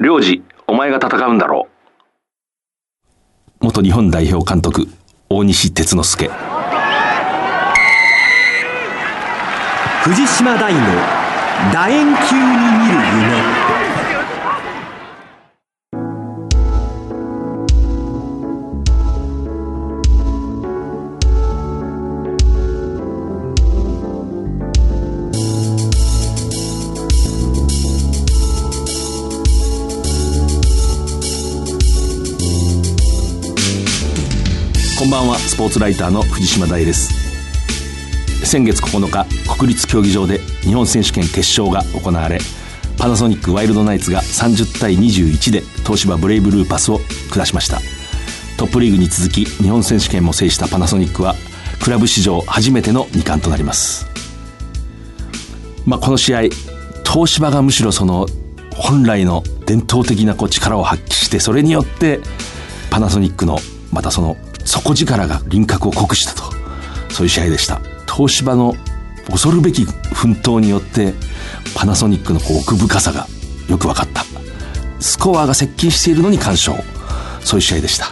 領事、お前が戦うんだろう。元日本代表監督、大西哲之助。藤島大の楕円球に見る夢。こんばんは、スポーツライターの藤島大です。先月9日、国立競技場で日本選手権決勝が行われ、パナソニックワイルドナイツが30対21で東芝ブレイブルーパスを下しました。トップリーグに続き日本選手権も制したパナソニックはクラブ史上初めての2冠となります。この試合、東芝がむしろその本来の伝統的な力を発揮して、それによってパナソニックのまたその底力が輪郭を濃くしたと、そういう試合でした。東芝の恐るべき奮闘によってパナソニックの奥深さがよく分かった。スコアが接近しているのに完勝、そういう試合でした。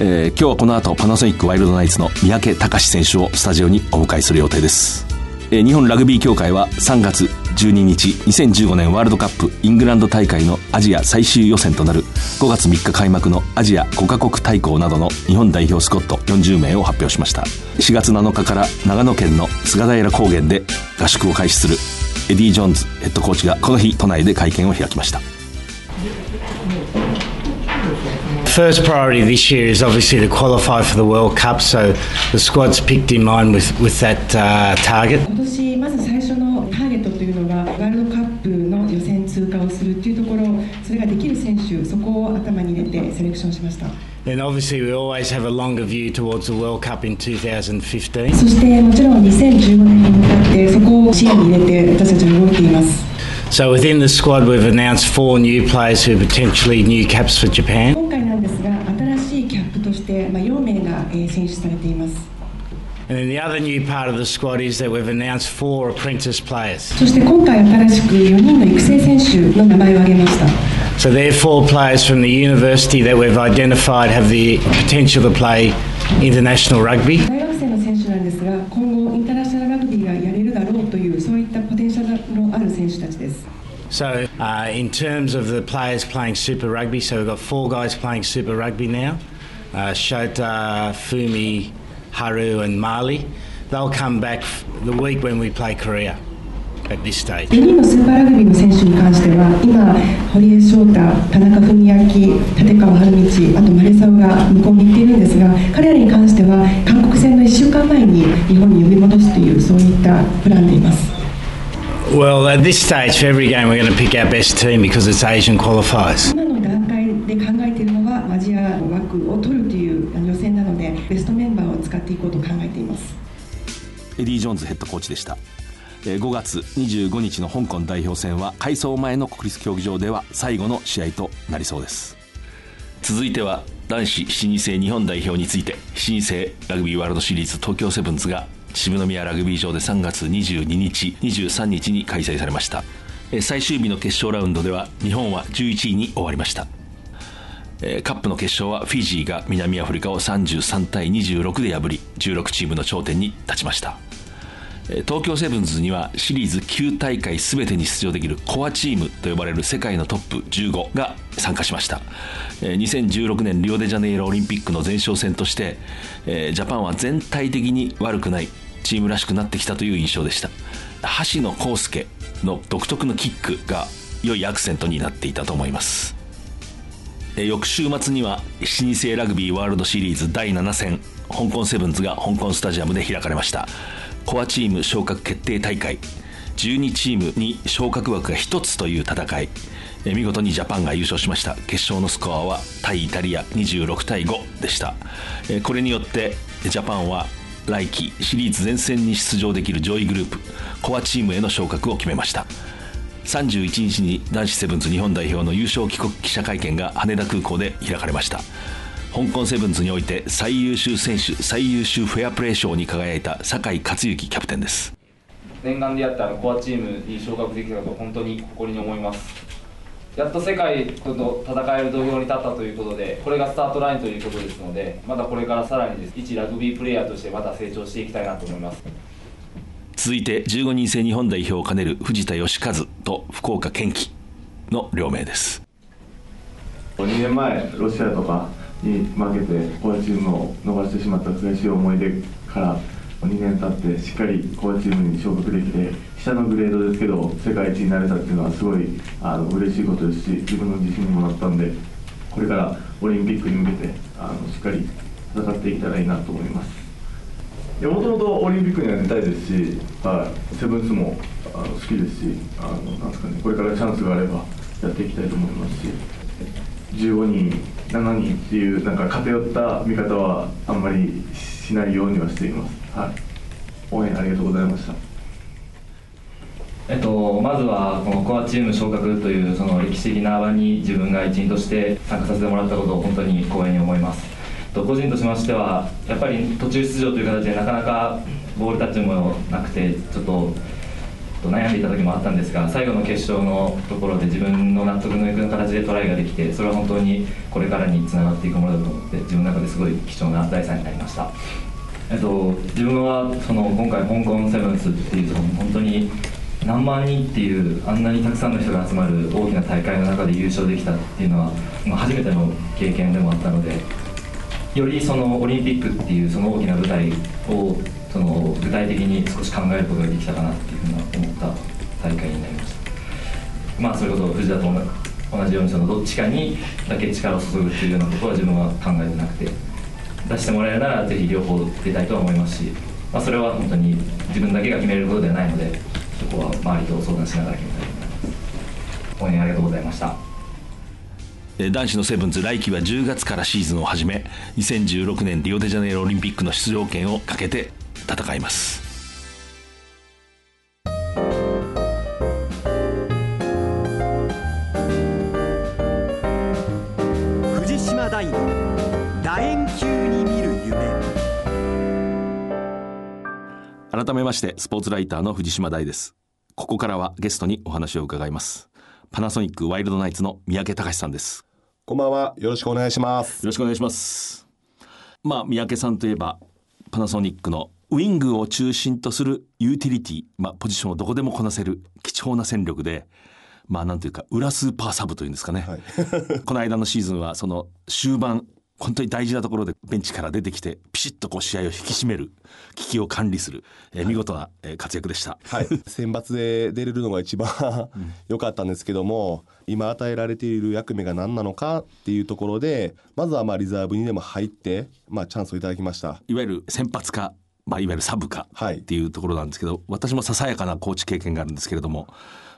今日はこの後パナソニックワイルドナイツの三宅隆選手をスタジオにお迎えする予定です。日本ラグビー協会は3月12日2015年ワールドカップイングランド大会のアジア最終予選となる5月3日開幕のアジア5カ国対抗などの日本代表スコット40名を発表しました。4月7日から長野県の菅平高原で合宿を開始するエディ・ジョーンズヘッドコーチがこの日都内で会見を開きました。First priority this year is obviously to qualify for the World Cup, so the squad's picked in line with that target. 今年まず最初のターゲットというのがワールドカップの予選通過をするというところ、それができる選手、そこを頭に入れてセレクションしました。Then obviously we always have a longer view towards the World Cup in 2015. そしてもちろん2015年に向かってそこを視野に入れて私たちは動いています。So within the squad we've announced 4 new players who are potentially new caps for Japan.4名が選出されています。And then the other new part of the squad is that we've announced 4 apprentice players. そして今回新しく4人の育成選手の名前を挙げました。So there are 4 players from the university that we've identified have the potential to play international rugby. 大学生の選手なんですが、今後インターナショナルラグビーがやれるだろうという、そういったポテンシャルのある選手たちです。So in terms of the players playing Super Rugby, so we've got 4 guys playing Super Rugby now.Shota, Fumi, Haru and Mali. They'll come back the week when we play Korea at this stage. 4人のスーパーラグビーの選手に関しては、今、堀江翔太、田中文明、立川春道、あとマレサウが向こうに行っているんですが、彼らに関しては韓国戦の1週間前に日本に呼び戻すという、そういったプランでいます。Well, at this stage, for every game we're going to pick our best team because it's Asian qualifiers.ベストメンバーを使っていこうと考えています。エディ・ジョーンズヘッドコーチでした。5月25日の香港代表戦は改装前の国立競技場では最後の試合となりそうです。続いては男子7人制日本代表について、7人制ラグビーワールドシリーズ東京セブンズが渋宮ラグビー場で3月22日23日に開催されました。最終日の決勝ラウンドでは日本は11位に終わりました。カップの決勝はフィジーが南アフリカを33対26で破り、16チームの頂点に立ちました。東京セブンズにはシリーズ9大会全てに出場できるコアチームと呼ばれる世界のトップ15が参加しました。2016年リオデジャネイロオリンピックの前哨戦としてジャパンは全体的に悪くないチームらしくなってきたという印象でした。橋野康介の独特のキックが良いアクセントになっていたと思います。翌週末には7人制ラグビーワールドシリーズ第7戦香港セブンズが香港スタジアムで開かれました。コアチーム昇格決定大会、12チームに昇格枠が1つという戦い、見事にジャパンが優勝しました。決勝のスコアは対イタリア26対5でした。これによってジャパンは来季シリーズ前線に出場できる上位グループコアチームへの昇格を決めました。31日に男子セブンズ日本代表の優勝帰国記者会見が羽田空港で開かれました。香港セブンズにおいて最優秀選手、最優秀フェアプレー賞に輝いた酒井勝幸キャプテンです。念願であったコアチームに昇格できたことを本当に誇りに思います。やっと世界と戦える土俵に立ったということで、これがスタートラインということですので、またこれからさらにです、一ラグビープレーヤーとしてまた成長していきたいなと思います。続いて15人制日本代表を兼ねる藤田義和と福岡堅樹の両名です。2年前ロシアとかに負けてコアチームを逃してしまった悔しい思い出から2年経ってしっかりコアチームに昇格できて、下のグレードですけど世界一になれたっていうのはすごい嬉しいことですし、自分の自信にもなったんで、これからオリンピックに向けてしっかり戦っていけたらいいなと思います。もともとオリンピックには出たいですし、セブンスも好きですし、なんですかね、これからチャンスがあればやっていきたいと思いますし、15人、7人っていうなんか偏った見方はあんまりしないようにはしています。はい、応援ありがとうございました。まずはこのコアチーム昇格というその歴史的な場に自分が一員として参加させてもらったことを本当に光栄に思います。個人としましてはやっぱり途中出場という形でなかなかボールタッチもなくてちょっと悩んでいた時もあったんですが、最後の決勝のところで自分の納得のいく形でトライができて、それは本当にこれからにつながっていくものだと思って、自分の中ですごい貴重な財産になりました。自分はその今回香港セブンスっていう本当に何万人っていうあんなにたくさんの人が集まる大きな大会の中で優勝できたっていうのは、初めての経験でもあったので、よりそのオリンピックっていうその大きな舞台をその具体的に少し考えることができたかなっていうふうに思った大会になりました。まあそれこそ藤田と同じようにそのどっちかにだけ力を注ぐっていうようなことは自分は考えてなくて、出してもらえるならぜひ両方出たいとは思いますし、それは本当に自分だけが決めることではないので、そこは周りと相談しながら決めたいと思います。応援ありがとうございました。男子のセブンズ来季は10月からシーズンを始め、2016年リオデジャネイロオリンピックの出場権をかけて戦います。藤島大の楕円球に見る夢。改めましてスポーツライターの藤島大です。ここからはゲストにお話を伺います。パナソニックワイルドナイツの三宅隆さんです。こんばんは、よろしくお願いします。よろしくお願いします。三宅さんといえばパナソニックのウィングを中心とするユーティリティ、ポジションをどこでもこなせる貴重な戦力で、なんというか裏スーパーサブというんですかね、はい、この間のシーズンはその終盤本当に大事なところでベンチから出てきてピシッと試合を引き締める、危機を管理する、見事な活躍でした、はい、選抜で出れるのが一番良かったんですけども、今与えられている役目が何なのかっていうところで、まずはリザーブにでも入って、チャンスをいただきました。いわゆる先発か、いわゆるサブかっていうところなんですけど、はい、私もささやかなコーチ経験があるんですけれども、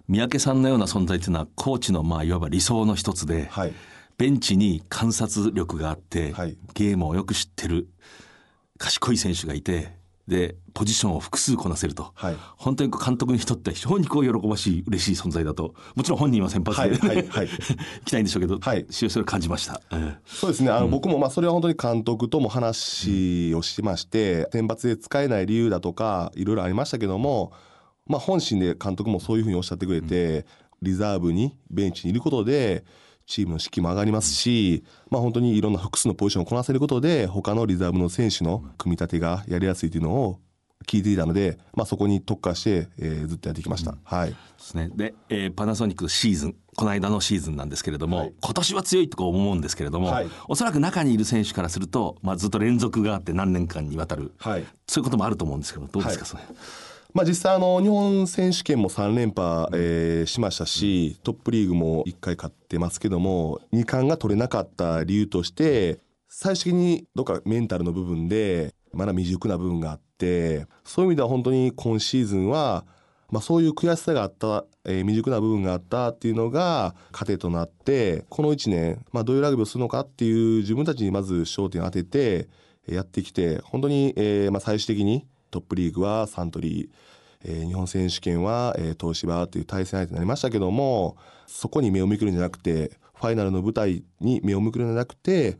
三宅さんのような存在というのはコーチのいわば理想の一つで、はい、ベンチに観察力があって、はい、ゲームをよく知ってる賢い選手がいて、でポジションを複数こなせると、はい、本当に監督にとっては非常に喜ばしい嬉しい存在だと、もちろん本人は先発で、はいはいはい、行きたいんでしょうけど、はい、それを感じました、そうですね、僕もそれは本当に監督とも話をしまして、選抜で使えない理由だとかいろいろありましたけども、本心で監督もそういうふうにおっしゃってくれて、リザーブにベンチにいることでチームの士気も上がりますし、本当にいろんな複数のポジションをこなせることで他のリザーブの選手の組み立てがやりやすいというのを聞いていたので、そこに特化して、ずっとやってきました、はい、ですね。で、パナソニックのシーズン、この間のシーズンなんですけれども、はい、今年は強いと思うんですけれども、はい、おそらく中にいる選手からすると、ずっと連続があって何年間にわたる、はい、そういうこともあると思うんですけど、どうですか、はい、それ。実際日本選手権も3連覇、しましたし、トップリーグも1回勝ってますけども、2冠が取れなかった理由として最終的にどっかメンタルの部分でまだ未熟な部分があって、そういう意味では本当に今シーズンは、そういう悔しさがあった、未熟な部分があったっていうのが糧となって、この1年、どういうラグビーをするのかっていう自分たちにまず焦点を当ててやってきて、本当に、最終的にトップリーグはサントリー、日本選手権は、東芝という対戦相手になりましたけども、そこに目を向けるんじゃなくて、ファイナルの舞台に目を向けるんじゃなくて、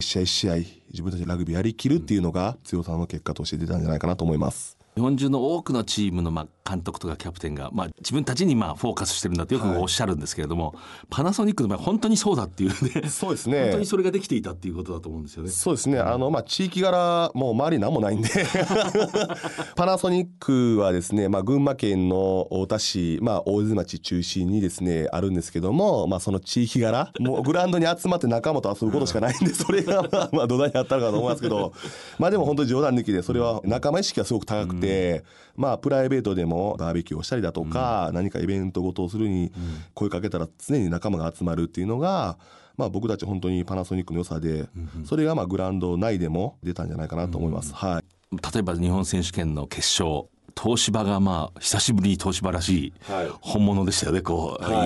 一試合一試合自分たちラグビーやりきるっていうのが強さの結果として出たんじゃないかなと思います。日本中の多くのチームの監督とかキャプテンが自分たちにフォーカスしてるんだってよくおっしゃるんですけれども、はい、パナソニックの場合本当にそうだっていうね。そうですね、本当にそれができていたっていうことだと思うんですよね。そうですね、地域柄もう周り何もないんでパナソニックはですね、群馬県の太田市、大津町中心にですねあるんですけども、その地域柄もうグラウンドに集まって仲間と遊ぶことしかないんでそれが土台にあったのかと思いますけどでも本当に冗談抜きでそれは仲間意識がすごく高くて、プライベートでもバーベキューをしたりだとか、何かイベントごとをするに声かけたら常に仲間が集まるっていうのが、僕たち本当にパナソニックの良さで、それがグラウンド内でも出たんじゃないかなと思います。はい、例えば日本選手権の決勝、東芝が久しぶりに東芝らしい本物でしたよね。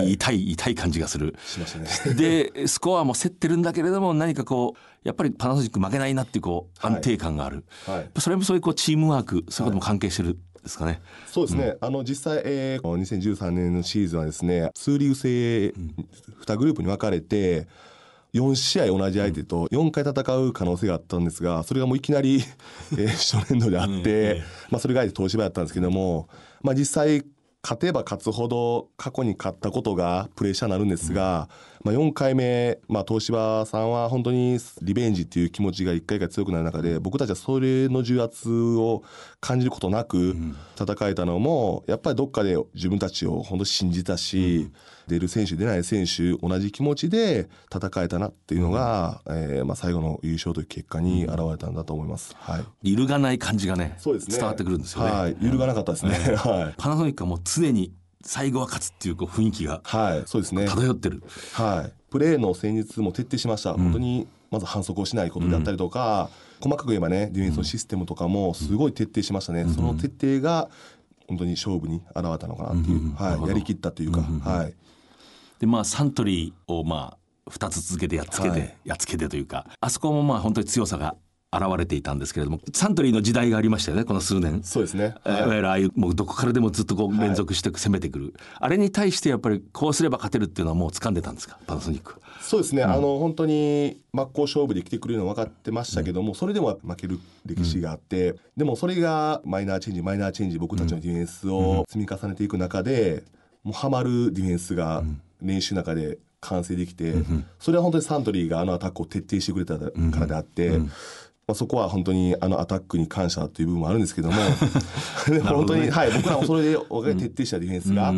痛い感じがするしましたねでスコアも競ってるんだけれども、何かやっぱりパナソニック負けないなっていう安定感がある、それもそういうチームワーク、そういうことも関係してるですかね。そうですね、実際、2013年のシーズンはですね2リーグ制2グループに分かれて4試合同じ相手と4回戦う可能性があったんですが、それがもういきなり初年度であってそれが相手東芝だったんですけども、実際勝てば勝つほど過去に勝ったことがプレッシャーになるんですが、4回目、東芝さんは本当にリベンジっていう気持ちが1回1回強くなる中で、僕たちはそれの重圧を感じることなく戦えたのも、やっぱりどっかで自分たちを本当信じたし、出る選手出ない選手同じ気持ちで戦えたなっていうのが、最後の優勝という結果に現れたんだと思います。揺るがない感じがね、そうですね、伝わってくるんですよね。揺るがなかったですねパナソニックはもう常に最後は勝つっていう雰囲気が、そうですね、漂ってる。プレーの戦術も徹底しました。本当にまず反則をしないことであったりとか、細かく言えばね、ディフェンスのシステムとかもすごい徹底しましたね。その徹底が本当に勝負に現れたのかなっていう、やりきったというか、でサントリーを2つ続けてやっつけて、やっつけてというか、あそこも本当に強さが現れていたんですけれども、サントリーの時代がありましたよね、この数年。そうですね、いわゆるああいうもうどこからでもずっと連続して攻めてくる、あれに対してやっぱりこうすれば勝てるっていうのはもう掴んでたんですか、パナソニック。そうですね、本当に真っ向勝負で来てくれるのは分かってましたけども、それでも負ける歴史があって、でもそれがマイナーチェンジ僕たちのディフェンスを積み重ねていく中で、もうハマるディフェンスが練習の中で完成できて、それは本当にサントリーがアタックを徹底してくれたからであって、そこは本当にアタックに感謝という部分もあるんですけどもでも本当に、僕らもそれでおかげで徹底したディフェンスが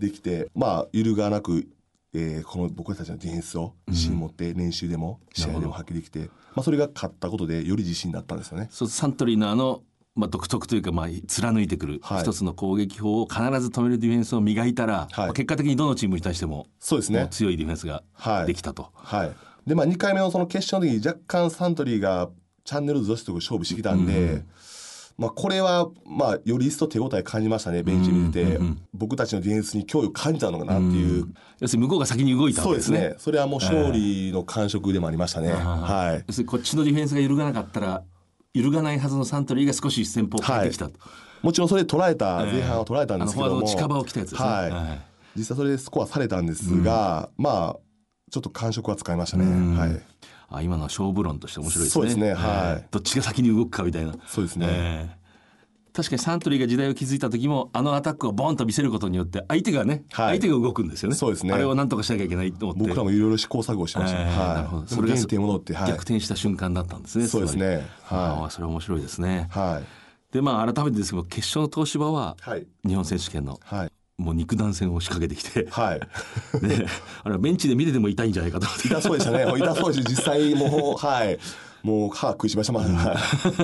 できて、揺るがなく、この僕たちのディフェンスを自信持って練習でも試合でも発揮できて、それが勝ったことでより自信になったんですよね。そう、サントリーの独特というか、貫いてくる一つの攻撃法を必ず止めるディフェンスを磨いたら、結果的にどのチームに対しても、そうですね、もう強いディフェンスができたと。で2回目のその決勝の時に若干サントリーがチャンネル女子と勝負してきたんで、これはより一層手応え感じましたね。ベンチ見てて、僕たちのディフェンスに脅威を感じたのかなっていう、要するに向こうが先に動いたわけですね。そうですね、それはもう勝利の感触でもありましたね。要するにこっちのディフェンスが揺るがなかったら、揺るがないはずのサントリーが少し戦法を変えてきたと、もちろんそれ捉えた、前半は捉えたんですけども、近場を来たやつですね。実際それでスコアされたんですが、ちょっと感触は使いましたね。今のは勝負論として面白いですね。そうですね、どっちが先に動くかみたいな。そうですね、確かにサントリーが時代を築いた時も、アタックをボンと見せることによって相手がね、相手が動くんですよね。そうですね、あれをなんとかしなきゃいけないと思って、僕らもいろいろ試行錯誤しました。なるほど、それが逆転した瞬間だったんですね。そうですね、それは面白いですね。で改めてですけど、決勝の東芝は日本選手権のもう肉弾戦を仕掛けてきて、あれベンチで見てても痛いんじゃないかと思って。痛そうでしたね。痛そうです。実際もうもう歯食いしばしました。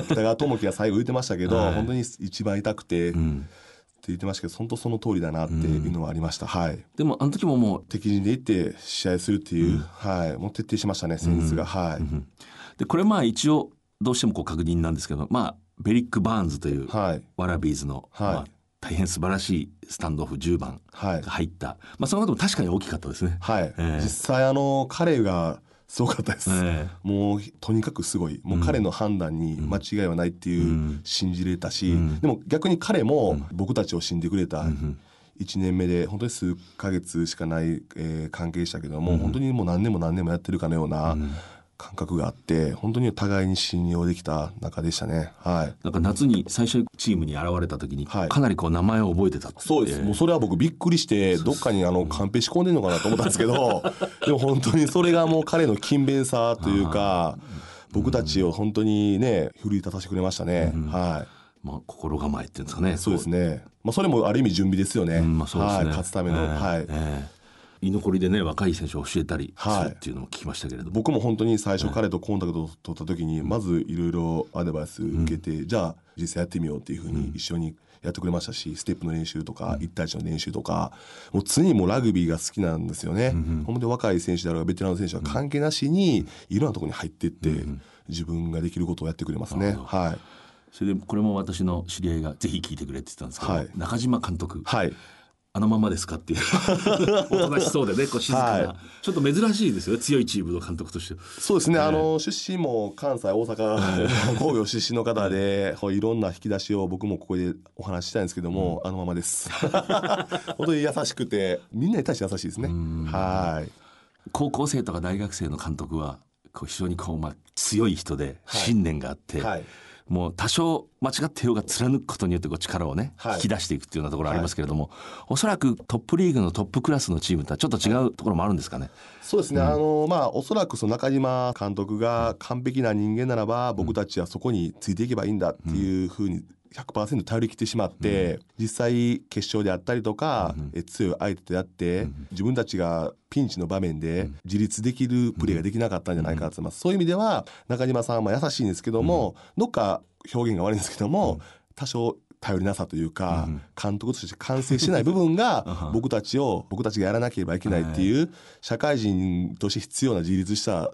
北川智樹が最後言ってましたけど、本当に一番痛くてって言ってましたけど、本当その通りだなっていうのはありました。でもあの時ももう敵陣で行って試合するっていう、もう徹底しましたね、戦術が。でこれ一応どうしても確認なんですけど、ベリック・バーンズというワラビーズの大変素晴らしいスタンドオフ10番が入った、そのことも確かに大きかったですね。実際彼がすごかったです、もうとにかくすごい、もう彼の判断に間違いはないっていう、信じれたし、でも逆に彼も僕たちを信じてくれた、1年目で本当に数ヶ月しかない、関係者けども、本当にもう何年もやってるかのような、感覚があって、本当に互いに信用できた中でしたね。はい。なんか夏に最初にチームに現れた時に、はい、かなりこう名前を覚えてたって。そうです。もうそれは僕びっくりして、どっかにカンペ仕込んでんのかなと思ったんですけど、でも本当にそれがもう彼の勤勉さというか、僕たちを本当にね、奮い立たせてくれましたね。うん、はい。まあ心構えっていうんですかね。そうですね。まあそれもある意味準備ですよね。うん、まあそうですね。はい、勝つための、はい。居残りでね、若い選手を教えたりするっていうのも聞きましたけれども、僕も本当に最初彼とコンタクトを取った時に、まずいろいろアドバイス受けて、じゃあ実際やってみようっていうふうに一緒にやってくれましたし、ステップの練習とか1対1の練習とか、もう常にもうラグビーが好きなんですよね。本当に若い選手であるかベテランの選手は関係なしにいろんなところに入っていって自分ができることをやってくれますね。はい。それでこれも私の知り合いがぜひ聞いてくれって言ってたんですけど、はい、中島監督、はい、あのままですかっていうおとなしそうでね、こう静かな、はい、ちょっと珍しいですよ、強いチームの監督として。そうですね、出身も関西大阪工業出身の方でいろんな引き出しを僕もここでお話ししたいんですけども、うん、あのままです本当に優しくて、みんなに対して優しいですね。はい。高校生とか大学生の監督はこう非常にこう、まあ、強い人で信念があって、はいはい、もう多少間違ってようが貫くことによってこう力をね、はい、引き出していくっていうようなところありますけれども、はい、おそらくトップリーグのトップクラスのチームとはちょっと違うところもあるんですかね。そうですね、まあ、おそらくその中島監督が完璧な人間ならば、僕たちはそこについていけばいいんだっていうふうに 100% 頼りきってしまって、実際決勝であったりとか、強い相手であって、自分たちがピンチの場面で自立できるプレーができなかったんじゃないかと思います。そういう意味では中島さんは優しいんですけども、どっか表現が悪いんですけども、多少頼りなさというか、監督として完成してない部分が僕たちがやらなければいけないっていう、社会人として必要な自立した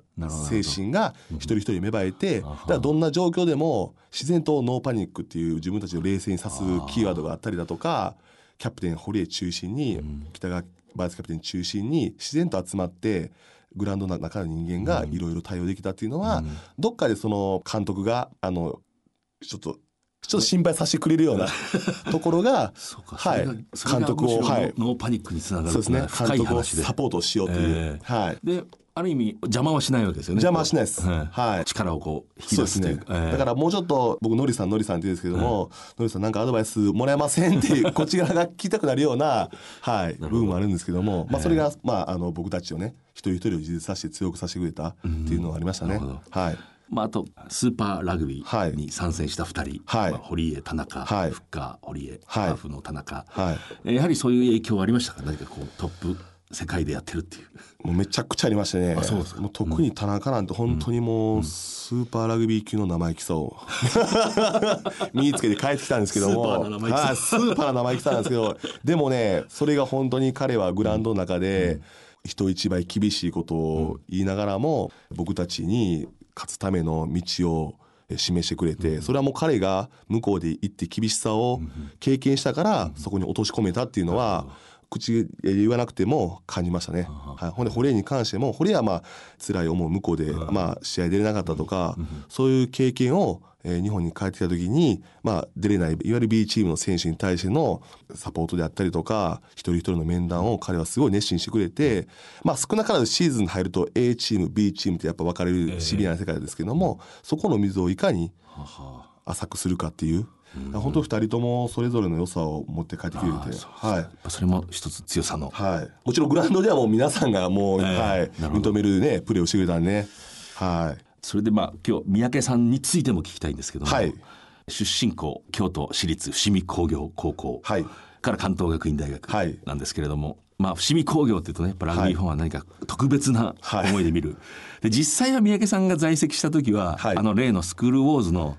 精神が一人一人芽生えて、だからどんな状況でも自然とノーパニックっていう自分たちを冷静に指すキーワードがあったりだとか、キャプテン堀江中心に、北川バイスキャプテン中心に自然と集まってグラウンドの中の人間がいろいろ対応できたっていうのは、どっかでその監督がちょっと心配させてくれるようなところが、監督をノーパニックにつながる、そうですね、監督をサポートしようという、である意味邪魔はしないわけですよね。邪魔はしないです、力をこう引き出すという、だからもうちょっと僕ノリさんって言うんですけども、ノリさんなんかアドバイスもらえませんっていうこっち側が聞きたくなるような部分もあるんですけども、それが僕たちをね一人一人を自立させて強くさせてくれたっていうのがありましたね。はい。まあ、あとスーパーラグビーに参戦した2人、堀江、田中、フッカー堀江、ハーフの田中、やはりそういう影響はありましたか。何かこうトップ世界でやってるっていう、もうめちゃくちゃありましたね。もう特に田中なんて本当にもうスーパーラグビー級の生意気さを身につけて帰ってきたんですけども、スーパーな生意気さなんですけど、でもねそれが本当に彼はグラウンドの中で人一倍厳しいことを言いながらも、僕たちに勝つための道を示してくれて、それはもう彼が向こうで行って厳しさを経験したからそこに落とし込めたっていうのは口で言わなくても感じましたね。ほんで堀江に関しても、堀江はまあ辛い思う向こうで試合出れなかったとか、そういう経験を日本に帰ってきた時に出れないいわゆる B チームの選手に対してのサポートであったりとか、一人一人の面談を彼はすごい熱心にしてくれて、少なからずシーズン入ると A チーム B チームってやっぱ分かれるシビアな世界ですけども、そこの溝をいかに浅くするかっていう、本当2人ともそれぞれの良さを持って帰ってきてくれて、それも一つ強さの、もちろんグラウンドではもう皆さんがもう認めるねプレーをしてくれたんでね。それで今日三宅さんについても聞きたいんですけども、出身校京都市立伏見工業高校から関東学院大学なんですけれども、伏見工業っていうとねやっぱラグビーファンは何か特別な思いで見る、で実際は三宅さんが在籍した時は、例のスクールウォーズの、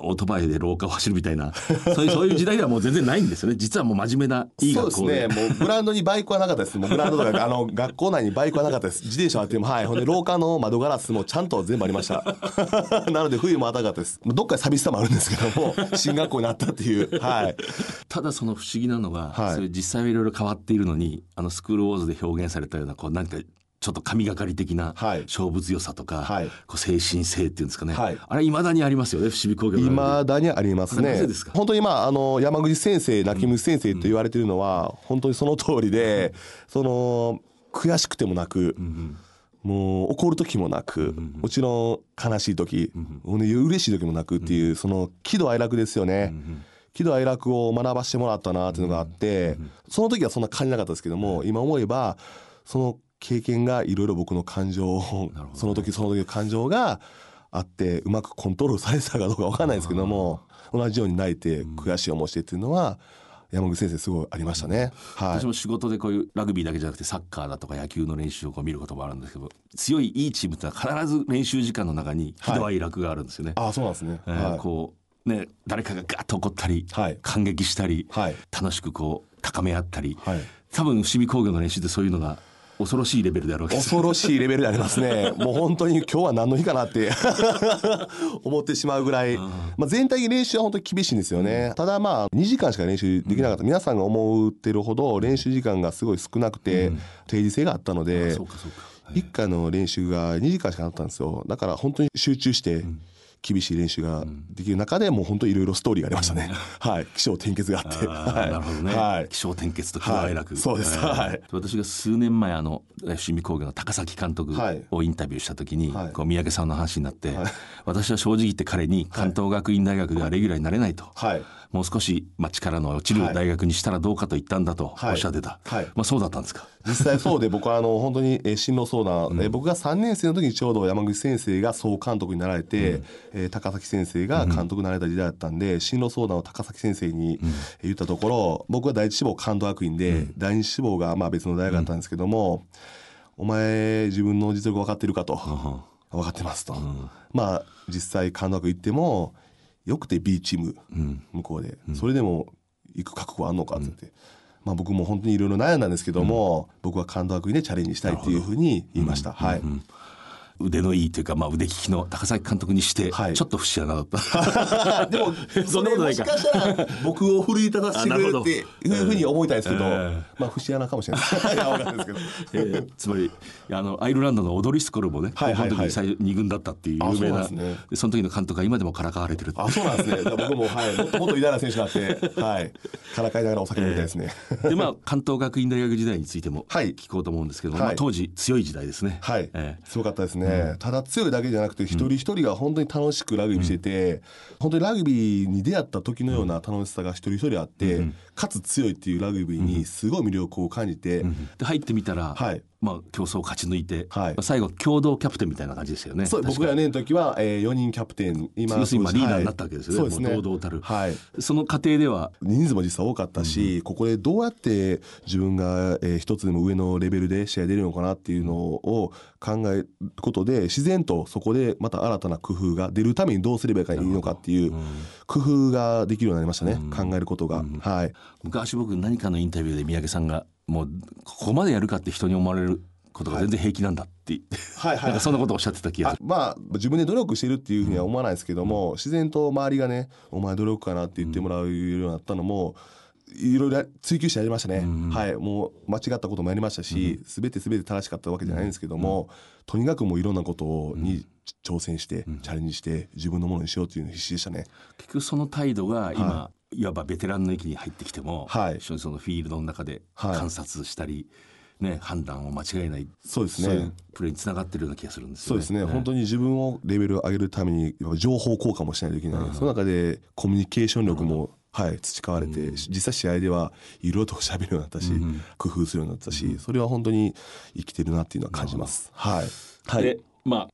オートバイで廊下を走るみたいなそういう時代ではもう全然ないんですよね。実はもう真面目ないい学校で、そうですね、もうグラウンドにバイクはなかったです。もうグラウンドとか学校内にバイクはなかったです。自転車あっても、ほんで廊下の窓ガラスもちゃんと全部ありましたなので冬も暖かかったです。どっか寂しさもあるんですけども進学校になったっていう、ただその不思議なのが、それ実際はいろいろ変わっているのに、スクールウォーズで表現されたようなこうなんかちょっと神がかり的な勝負強さとか、こう精神性っていうんですかね、あれ未だにありますよね。伏見工業未だにありますね。本当に山口先生泣き虫先生と言われているのは本当にその通りで、その悔しくても泣く、もう怒る時もなく、もちろん悲しい時、嬉しい時もなくっていう、その喜怒哀楽ですよね。喜怒哀楽を学ばしてもらったなっていうのがあって、その時はそんな感じなかったですけども、今思えばその経験がいろいろ僕の感情を、その時その時の感情があって、うまくコントロールされてたかどうか分かんないですけども、同じように泣いて悔しい思いしてっていうのは山口先生すごいありましたね、はい、私も仕事でこういうラグビーだけじゃなくてサッカーだとか野球の練習をこう見ることもあるんですけど、強いいいチームってのは必ず練習時間の中に喜怒哀楽があるんですよね、はい、あ、そうなんですね、こうね、誰かがガッと怒ったり、はい、感激したり、はい、楽しくこう高め合ったり、はい、多分伏見工業の練習ってそういうのが恐ろしいレベルであるわけです。恐ろしいレベルでありますね。もう本当に今日は何の日かなって思ってしまうぐらい、全体的に練習は本当に厳しいんですよね、ただ2時間しか練習できなかった、皆さんが思ってるほど練習時間がすごい少なくて、定時制があったので、1回の練習が2時間しかなかったんですよ。だから本当に集中して厳しい練習ができる中で、もう本当にいろいろストーリーがありましたね、はい、起承転結があって、はい、なるほどね、はい、起承転結と喜怒哀楽、はい、そうです、はい、私が数年前伏見工業の高崎監督をインタビューした時に、はい、こう三宅さんの話になって、はい、私は正直言って彼に関東学院大学ではレギュラーになれないと、はい、もう少し、力の落ちる大学にしたらどうかと言ったんだとおっしゃってた、はいはい、そうだったんですか。実際そうで、僕は本当に進路相談、僕が3年生の時にちょうど山口先生が総監督になられて、高崎先生が監督になられた時代だったんで、進路相談を高崎先生に言ったところ、僕は第一志望関東学院で、第二志望が別の大学だったんですけども、お前自分の実力分かってるかと、分かってますと、実際関東学院行ってもよくて B チーム向こうで、それでも行く覚悟あんのかって言って、僕も本当にいろいろ悩んだんですけども、僕は関東学院でチャレンジしたいっていうふうに言いました、はい。腕のいいというか、腕利きの高崎監督にして、はい、ちょっと節穴だったでもそんなことないか、もしかしたら僕を奮い立たせてくれるっていうふうに思いたいですけど、節穴かもしれないですつまりアイルランドのオドリスコルもね、高校の時に2軍だったっていう有名な、その時の監督が今でもからかわれてるって。あ、そうなんですね。だから僕も、もっともっと偉大な選手になって、からかいながらお酒飲みたいですねで、関東学院大学時代についても聞こうと思うんですけど、当時強い時代ですね、すごかったですね。ただ強いだけじゃなくて、一人一人が本当に楽しくラグビーしてて、本当にラグビーに出会った時のような楽しさが一人一人あって、かつ強いっていうラグビーにすごい魅力を感じて、で入ってみたら、競争を勝ち抜いて、最後共同キャプテンみたいな感じですよね。そう、僕が年の時は、4人キャプテン、要するにリーダーになったわけですよね。そうですね、もう堂々たる、その過程では人数も実は多かったし、ここでどうやって自分が、一つでも上のレベルで試合出るのかなっていうのを考えることで、自然とそこでまた新たな工夫が出るためにどうすればいいのかっていう工夫ができるようになりましたね、考えることが、昔僕何かのインタビューで三宅さんがもうここまでやるかって人に思われることが全然平気なんだって、なんかそんなことをおっしゃってた気がする。自分で努力してるっていうふうには思わないですけども、自然と周りがね、お前努力かなって言ってもらうようになったのも、いろいろ追求してやりましたね、もう間違ったこともやりましたし、すべて正しかったわけじゃないんですけども、とにかくもういろんなことに挑戦して、チャレンジして自分のものにしようっていうの必死でしたね。結局その態度が今、いわばベテランの域に入ってきても、一緒にそのフィールドの中で観察したり、判断を間違えない、そうですね、そういうプレーにつながってるような気がするんですよね。そうですね、本当に自分をレベルを上げるために情報交換もしないといけない、その中でコミュニケーション力も、培われて、実際試合ではいろいろと喋るようになったし、工夫するようになったし、それは本当に生きてるなっていうのは感じます、で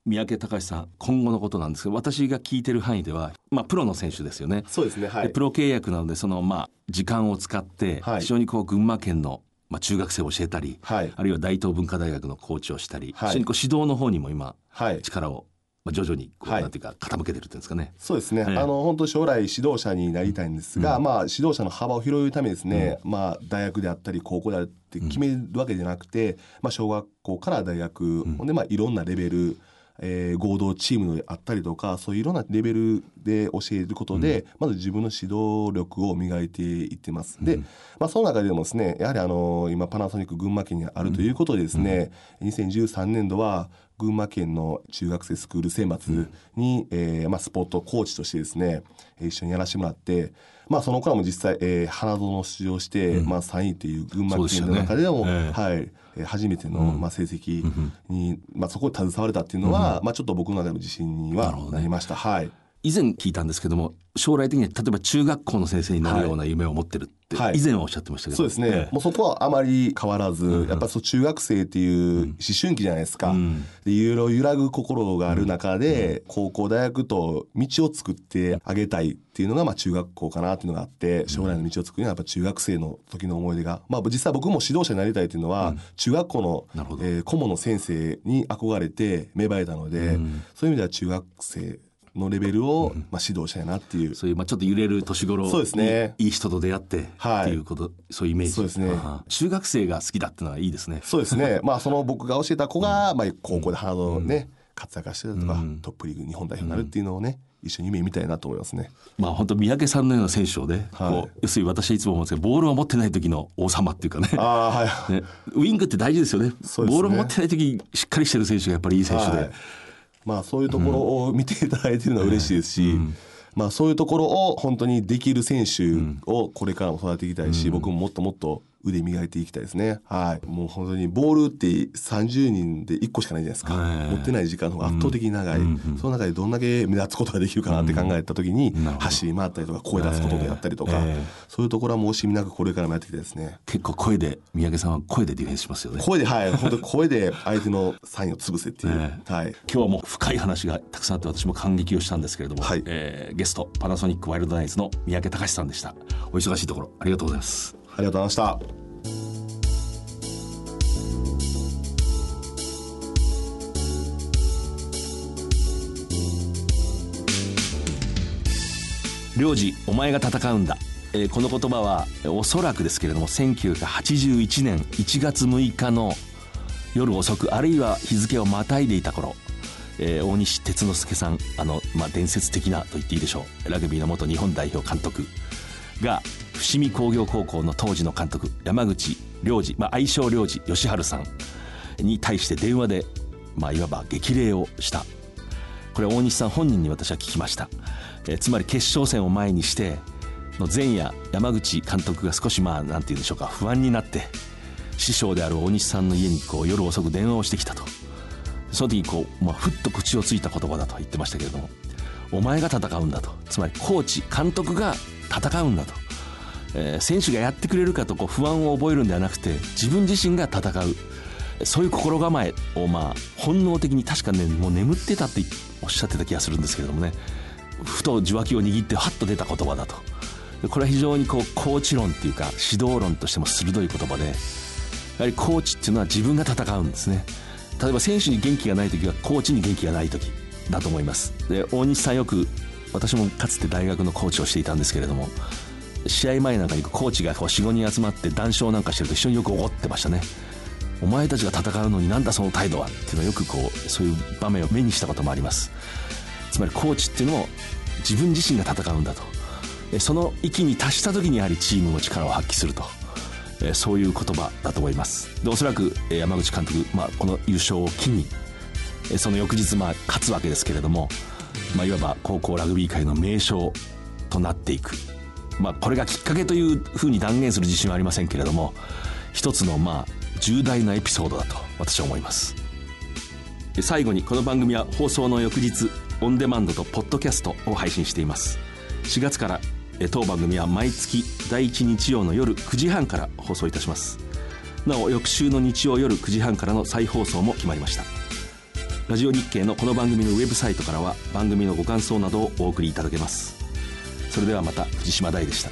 三宅孝さん今後のことなんですけど、私が聞いてる範囲では、プロの選手ですよね。そうですね、でプロ契約なので、その時間を使って非常にこう群馬県の中学生を教えたり、あるいは大東文化大学のコーチをしたり、非常にこう指導の方にも今、力を徐々にこうなんていうか傾けてるっていうんですかね。そうですね、本当将来指導者になりたいんですが、指導者の幅を広げるためですね、大学であったり高校であって決めるわけじゃなくて、小学校から大学、でいろんなレベル、合同チームであったりとか、そういういろんなレベルで教えることで、まず自分の指導力を磨いていってます。で、その中でもですね、やはり今パナソニック群馬県にあるということでですね、2013年度は群馬県の中学生スクール選抜に、スポットコーチとしてですね一緒にやらせてもらって、その頃も実際、花園を出場して、3位っていう群馬県の中でも初めての、成績に、そこに携われたっていうのは、ちょっと僕の中でも自信にはなりました。はい、以前聞いたんですけども、将来的には例えば中学校の先生になるような夢を持ってるって以前はおっしゃってましたけど、そうですね、もうそこはあまり変わらず、やっぱり中学生っていう思春期じゃないですか、でいろいろ揺らぐ心がある中で、高校大学と道を作ってあげたいっていうのが、中学校かなっていうのがあって、将来の道を作るのはやっぱ中学生の時の思い出が、実際僕も指導者になりたいっていうのは、中学校の、顧問の先生に憧れて芽生えたので、そういう意味では中学生のレベルを、指導したいなっていう、そういう、ちょっと揺れる年頃に、そうですね、いい人と出会って、っていうこと、そういうイメージ。そうですね、中学生が好きだってのはいいですね。そうですね。その僕が教えた子が、高校で花のね、活躍してたとか、トップリーグ日本代表になるっていうのをね、一緒に夢見たいなと思いますね。本当三宅さんのような選手をね、要するに私はいつも思うんですけど、ボールを持ってない時の王様っていうかね、ね、ウイングって大事ですよね。そうですね。ボールを持ってない時しっかりしてる選手がやっぱりいい選手で。そういうところを見ていただいているのは嬉しいですし、そういうところを本当にできる選手をこれからも育てていきたいし、僕ももっともっと腕磨いていきたいですね。もう本当にボールって30人で1個しかないじゃないですか、持ってない時間の方が圧倒的に長い、その中でどんだけ目立つことができるかなって考えた時に、走り回ったりとか声出すことであったりとか、そういうところは惜しみなくこれからもやっていきたいですね。結構声で、三宅さんは声でディフェンスしますよね。声で、本当に声で相手のサインを潰せっていう、今日はもう深い話がたくさんあって、私も感激をしたんですけれども、ゲストパナソニックワイルドナイツの三宅隆さんでした。お忙しいところありがとうございます。ありがとうございました。領事お前が戦うんだ、この言葉はおそらくですけれども1981年1月6日の夜遅く、あるいは日付をまたいでいた頃、大西哲之助さん、伝説的なと言っていいでしょう、ラグビーの元日本代表監督が伏見工業高校の当時の監督山口良治、愛称良治義治さんに対して電話で、いわば激励をした。これ大西さん本人に私は聞きました。つまり決勝戦を前にしての前夜、山口監督が少しなんて言うんでしょうか、不安になって師匠である大西さんの家に夜遅く電話をしてきたと。その時にふっと口をついた言葉だと言ってましたけれども、お前が戦うんだと、つまりコーチ監督が戦うんだと、選手がやってくれるかと不安を覚えるんではなくて、自分自身が戦う、そういう心構えを本能的に、確かねもう眠ってたっておっしゃってた気がするんですけれどもね、ふと受話器を握ってハッと出た言葉だと。これは非常にコーチ論というか指導論としても鋭い言葉で、やはりコーチっていうのは自分が戦うんですね。例えば選手に元気がない時はコーチに元気がない時だと思います。で大西さん、よく私もかつて大学のコーチをしていたんですけれども、試合前なんかにコーチが 4,5 人集まって談笑なんかしてると一緒によく怒ってましたね。お前たちが戦うのになんだその態度はっていうのをよくそういう場面を目にしたこともあります。つまりコーチっていうのも自分自身が戦うんだと、その域に達した時にやはりチームの力を発揮すると、そういう言葉だと思います。でおそらく山口監督、この優勝を機にその翌日勝つわけですけれども、いわば高校ラグビー界の名将となっていく、これがきっかけというふうに断言する自信はありませんけれども、一つの重大なエピソードだと私は思います。最後に、この番組は放送の翌日オンデマンドとポッドキャストを配信しています。4月から当番組は毎月第1日曜の夜9時半から放送いたします。なお翌週の日曜夜9時半からの再放送も決まりました。ラジオ日経のこの番組のウェブサイトからは番組のご感想などをお送りいただけます。それではまた、藤島大でした。